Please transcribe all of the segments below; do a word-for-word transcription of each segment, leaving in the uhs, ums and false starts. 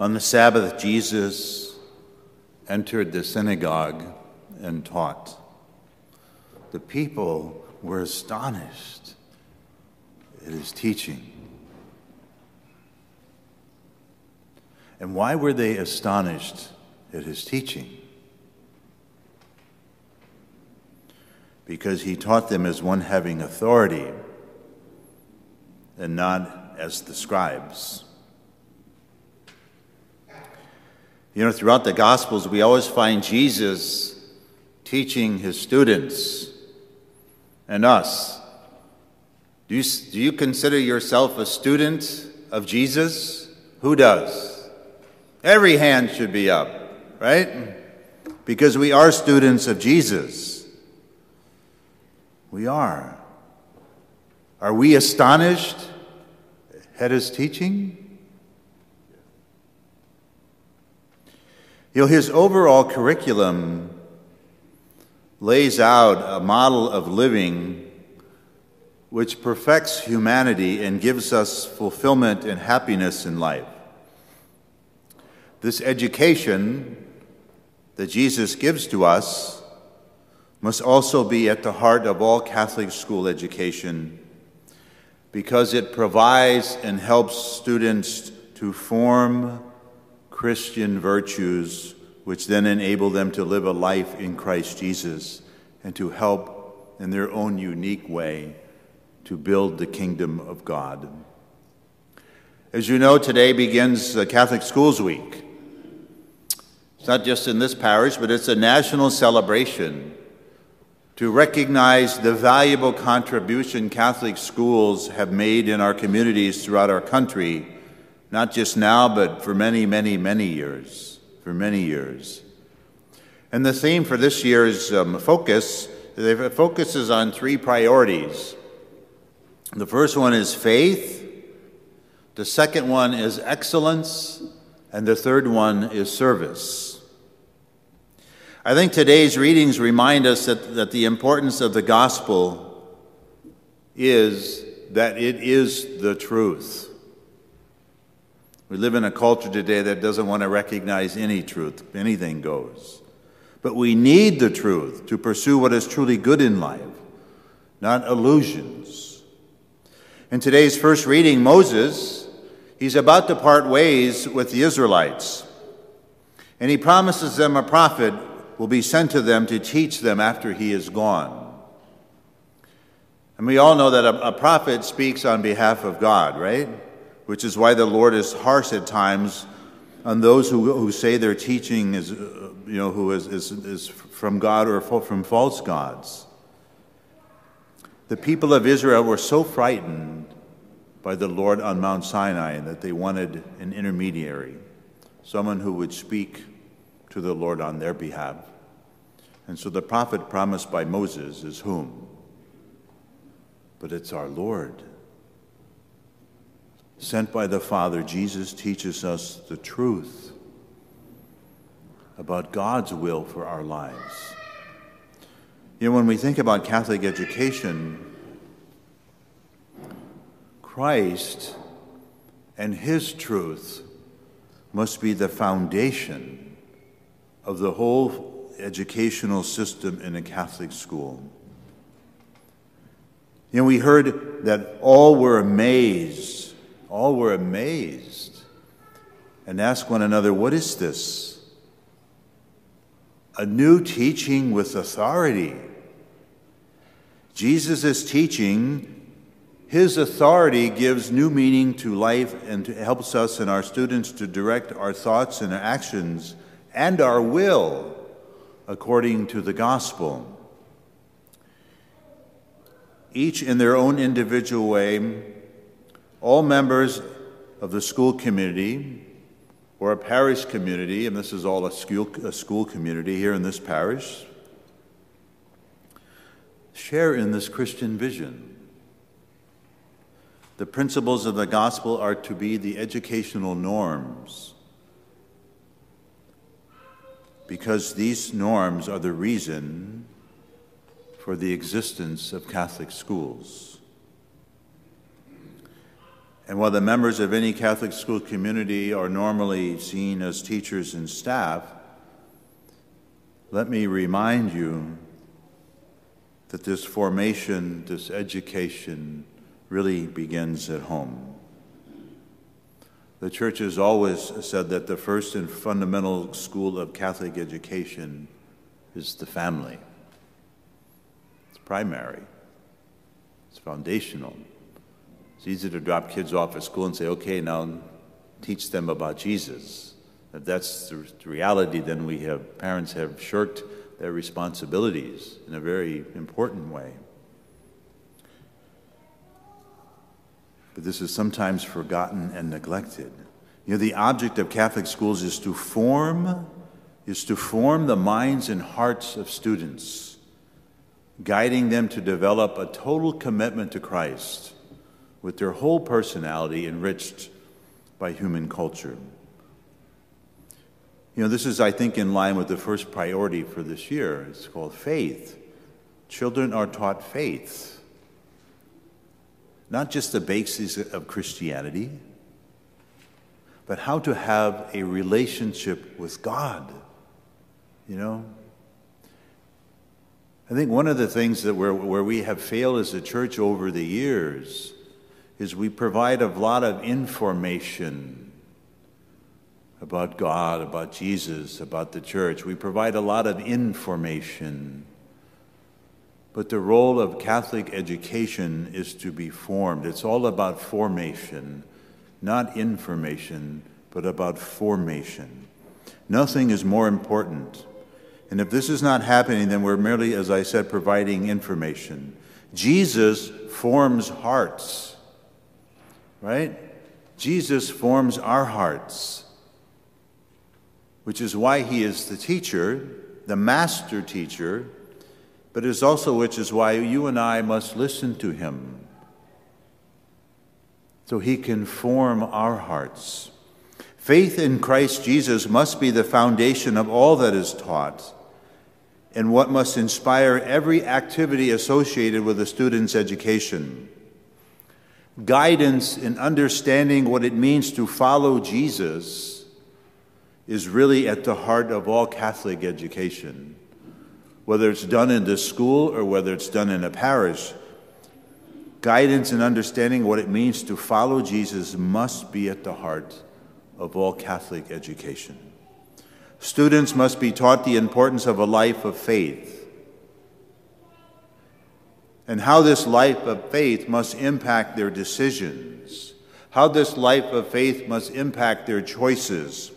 On the Sabbath, Jesus entered the synagogue and taught. The people were astonished at his teaching. And why were they astonished at his teaching? Because he taught them as one having authority and not as the scribes. You know, throughout the Gospels, we always find Jesus teaching his students and us. Do you, do you consider yourself a student of Jesus? Who does? Every hand should be up, right? Because we are students of Jesus. We are. Are we astonished at his teaching? You know, his overall curriculum lays out a model of living which perfects humanity and gives us fulfillment and happiness in life. This education that Jesus gives to us must also be at the heart of all Catholic school education, because it provides and helps students to form Christian virtues, which then enable them to live a life in Christ Jesus and to help in their own unique way to build the kingdom of God. As you know, today begins Catholic Schools Week. It's not just in this parish, but it's a national celebration to recognize the valuable contribution Catholic schools have made in our communities throughout our country, not just now, but for many, many, many years, for many years. And the theme for this year's um, focus, it focuses on three priorities. The first one is faith, the second one is excellence, and the third one is service. I think today's readings remind us that, that the importance of the gospel is that it is the truth. We live in a culture today that doesn't want to recognize any truth. Anything goes. But we need the truth to pursue what is truly good in life, not illusions. In today's first reading, Moses, he's about to part ways with the Israelites, and he promises them a prophet will be sent to them to teach them after he is gone. And we all know that a, a prophet speaks on behalf of God, right? Which is why the Lord is harsh at times on those who, who say their teaching is, you know, who is, is, is from God or from false gods. The people of Israel were so frightened by the Lord on Mount Sinai that they wanted an intermediary, someone who would speak to the Lord on their behalf. And so the prophet promised by Moses is whom? But it's our Lord. Sent by the Father, Jesus teaches us the truth about God's will for our lives. You know, when we think about Catholic education, Christ and his truth must be the foundation of the whole educational system in a Catholic school. You know, we heard that all were amazed, all were amazed, and asked one another, what is this? A new teaching with authority. Jesus is teaching. His authority gives new meaning to life and helps us and our students to direct our thoughts and our actions and our will according to the gospel. Each in their own individual way, all members of the school community or a parish community, and this is all a school, a school community here in this parish, share in this Christian vision. The principles of the gospel are to be the educational norms, because these norms are the reason for the existence of Catholic schools. And while the members of any Catholic school community are normally seen as teachers and staff, let me remind you that this formation, this education, really begins at home. The Church has always said that the first and fundamental school of Catholic education is the family. It's primary. It's foundational. It's easy to drop kids off at school and say, okay, now teach them about Jesus. If that's the reality, then we have, parents have shirked their responsibilities in a very important way. But this is sometimes forgotten and neglected. You know, the object of Catholic schools is to form, is to form the minds and hearts of students, guiding them to develop a total commitment to Christ, with their whole personality enriched by human culture. You know, this is, I think, in line with the first priority for this year. It's called faith. Children are taught faith. Not just the basics of Christianity, but how to have a relationship with God, you know? I think one of the things that we're, where we have failed as a church over the years is we provide a lot of information about God, about Jesus, about the church. We provide a lot of information. But the role of Catholic education is to be formed. It's all about formation, not information, but about formation. Nothing is more important. And if this is not happening, then we're merely, as I said, providing information. Jesus forms hearts. Right? Jesus forms our hearts, which is why he is the teacher, the master teacher, but is also which is why you and I must listen to him, so he can form our hearts. Faith in Christ Jesus must be the foundation of all that is taught and what must inspire every activity associated with a student's education. Guidance in understanding what it means to follow Jesus is really at the heart of all Catholic education. Whether it's done in the school or whether it's done in a parish, guidance in understanding what it means to follow Jesus must be at the heart of all Catholic education. Students must be taught the importance of a life of faith, and how this life of faith must impact their decisions, how this life of faith must impact their choices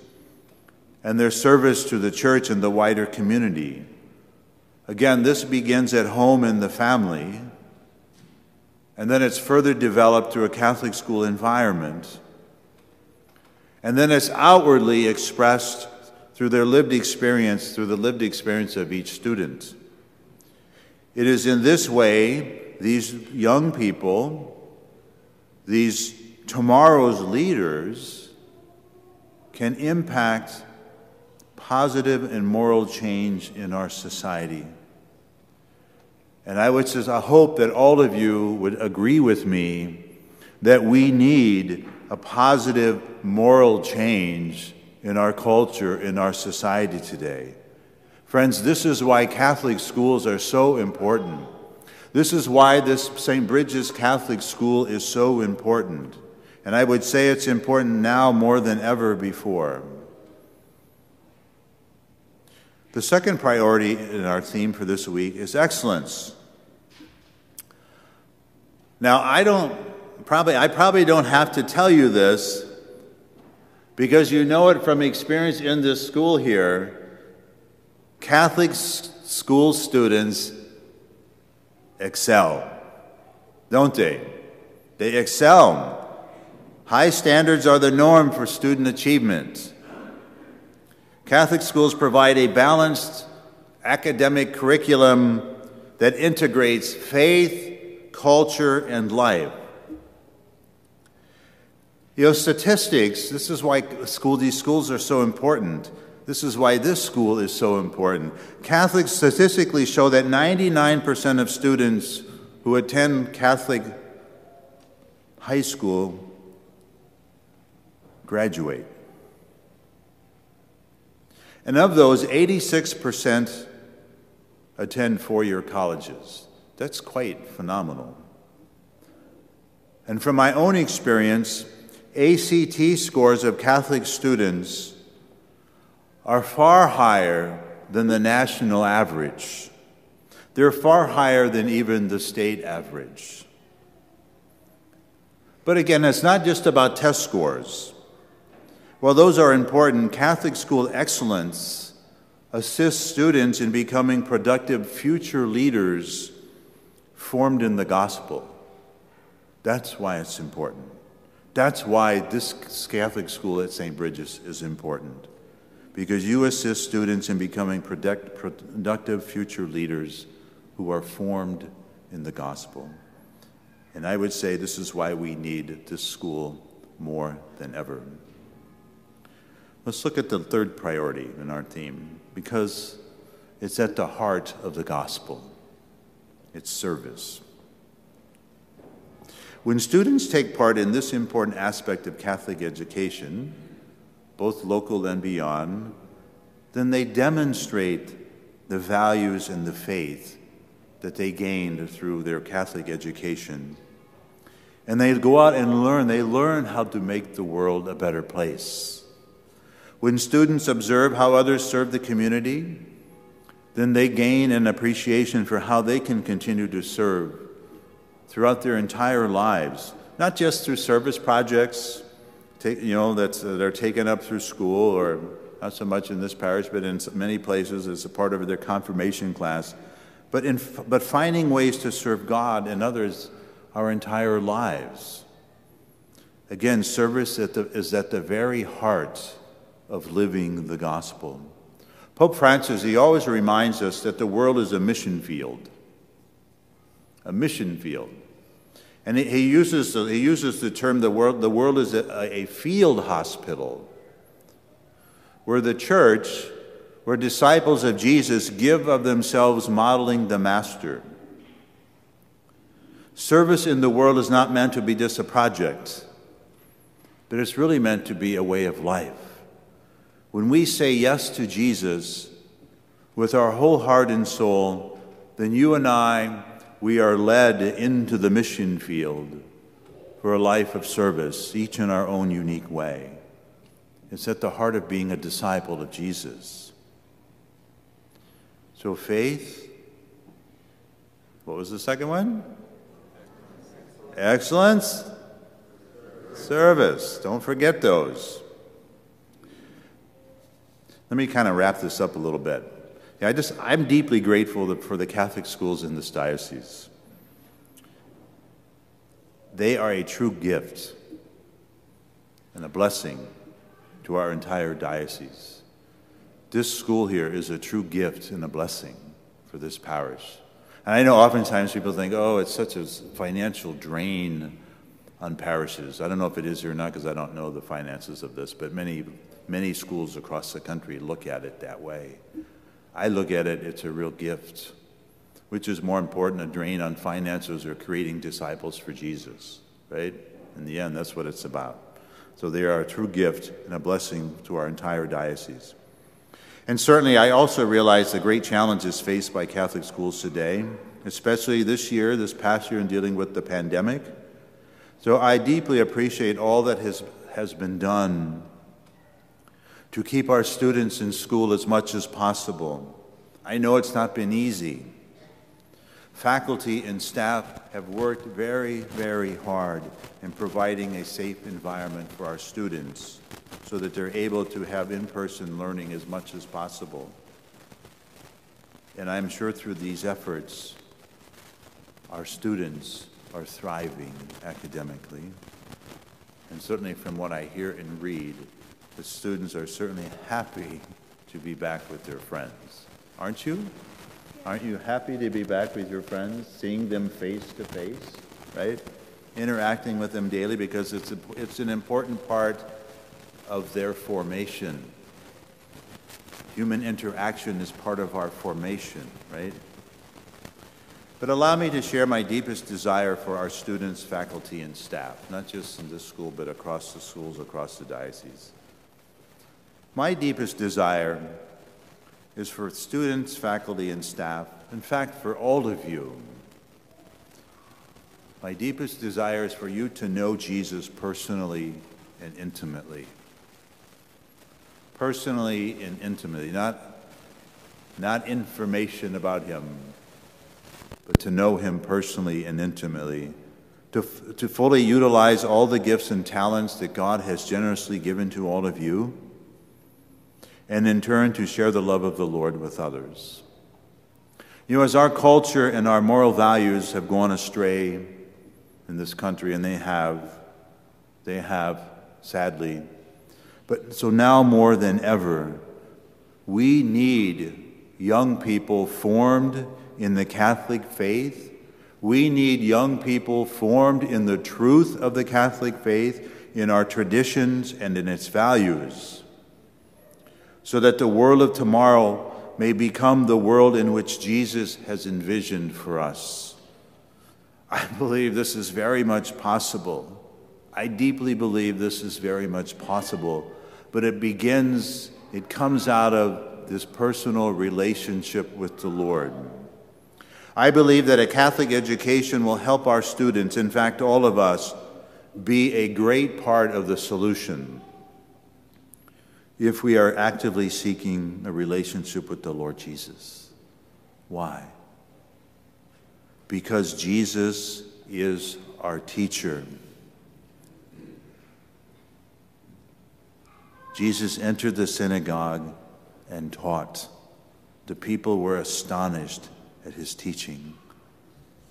and their service to the church and the wider community. Again, this begins at home in the family, and then it's further developed through a Catholic school environment, and then it's outwardly expressed through their lived experience, through the lived experience of each student. It is in this way these young people, these tomorrow's leaders, can impact positive and moral change in our society. And I would say, I hope that all of you would agree with me that we need a positive moral change in our culture, in our society today. Friends, this is why Catholic schools are so important. This is why this Saint Bridget's Catholic School is so important. And I would say it's important now more than ever before. The second priority in our theme for this week is excellence. Now, I don't probably I probably don't have to tell you this, because you know it from experience in this school here. Catholic school students excel, don't they? They excel. High standards are the norm for student achievement. Catholic schools provide a balanced academic curriculum that integrates faith, culture, and life. You know, statistics, this is why school, these schools are so important. This is why this school is so important. Catholics statistically show that ninety-nine percent of students who attend Catholic high school graduate. And of those, eighty-six percent attend four-year colleges. That's quite phenomenal. And from my own experience, A C T scores of Catholic students are far higher than the national average. They're far higher than even the state average. But again, it's not just about test scores. While those are important, Catholic school excellence assists students in becoming productive future leaders formed in the gospel. That's why it's important. That's why this Catholic school at Saint Bridget's is important, because you assist students in becoming productive future leaders who are formed in the gospel. And I would say this is why we need this school more than ever. Let's look at the third priority in our theme, because it's at the heart of the gospel. It's service. When students take part in this important aspect of Catholic education, both local and beyond, then they demonstrate the values and the faith that they gained through their Catholic education. And they go out and learn. They learn how to make the world a better place. When students observe how others serve the community, then they gain an appreciation for how they can continue to serve throughout their entire lives, not just through service projects, Take, you know, that's, uh, they're taken up through school, or not so much in this parish, but in many places it's a part of their confirmation class. But, in, but finding ways to serve God and others our entire lives. Again, service at the, is at the very heart of living the gospel. Pope Francis, he always reminds us that the world is a mission field. A mission field. And he uses, he uses the term, the world, the world is a, a field hospital, where the church, where disciples of Jesus give of themselves, modeling the Master. Service in the world is not meant to be just a project, but it's really meant to be a way of life. When we say yes to Jesus with our whole heart and soul, then you and I, we are led into the mission field for a life of service, each in our own unique way. It's at the heart of being a disciple of Jesus. So faith, what was the second one? Excellence, service. Don't forget those. Let me kind of wrap this up a little bit. I just, I'm deeply grateful for the Catholic schools in this diocese. They are a true gift and a blessing to our entire diocese. This school here is a true gift and a blessing for this parish. And I know oftentimes people think, oh, it's such a financial drain on parishes. I don't know if it is here or not, because I don't know the finances of this, but many, many schools across the country look at it that way. I look at it, it's a real gift. Which is more important, a drain on finances or creating disciples for Jesus, right? In the end, that's what it's about. So they are a true gift and a blessing to our entire diocese. And certainly, I also realize the great challenges faced by Catholic schools today, especially this year, this past year, in dealing with the pandemic. So I deeply appreciate all that has, has been done to keep our students in school as much as possible. I know it's not been easy. Faculty and staff have worked very, very hard in providing a safe environment for our students so that they're able to have in-person learning as much as possible. And I'm sure through these efforts, our students are thriving academically. And certainly from what I hear and read, the students are certainly happy to be back with their friends. Aren't you? Aren't you happy to be back with your friends, seeing them face to face, right? Interacting with them daily, because it's, a, it's an important part of their formation. Human interaction is part of our formation, right? But allow me to share my deepest desire for our students, faculty, and staff, not just in this school, but across the schools, across the diocese. My deepest desire is for students, faculty, and staff, in fact, for all of you. My deepest desire is for you to know Jesus personally and intimately. Personally and intimately, not, not information about him, but to know him personally and intimately, to, to fully utilize all the gifts and talents that God has generously given to all of you, and in turn to share the love of the Lord with others. You know, as our culture and our moral values have gone astray in this country, and they have, they have, sadly, but so now more than ever, we need young people formed in the Catholic faith. We need young people formed in the truth of the Catholic faith, in our traditions and in its values, so that the world of tomorrow may become the world in which Jesus has envisioned for us. I believe this is very much possible. I deeply believe this is very much possible, but it begins, it comes out of this personal relationship with the Lord. I believe that a Catholic education will help our students, in fact all of us, be a great part of the solution if we are actively seeking a relationship with the Lord Jesus. Why? Because Jesus is our teacher. Jesus entered the synagogue and taught. The people were astonished at his teaching,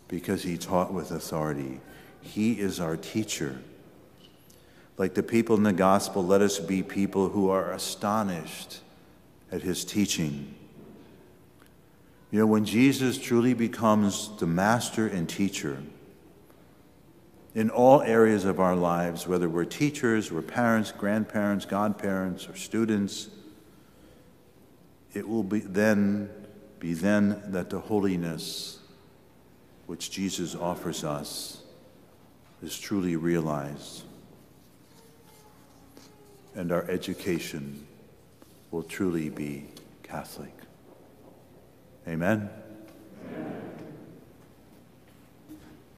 because he taught with authority. He is our teacher. Like the people in the gospel, let us be people who are astonished at his teaching. You know, when Jesus truly becomes the master and teacher in all areas of our lives, whether we're teachers, we're parents, grandparents, godparents, or students, it will be then be then that the holiness which Jesus offers us is truly realized, and our education will truly be Catholic. Amen.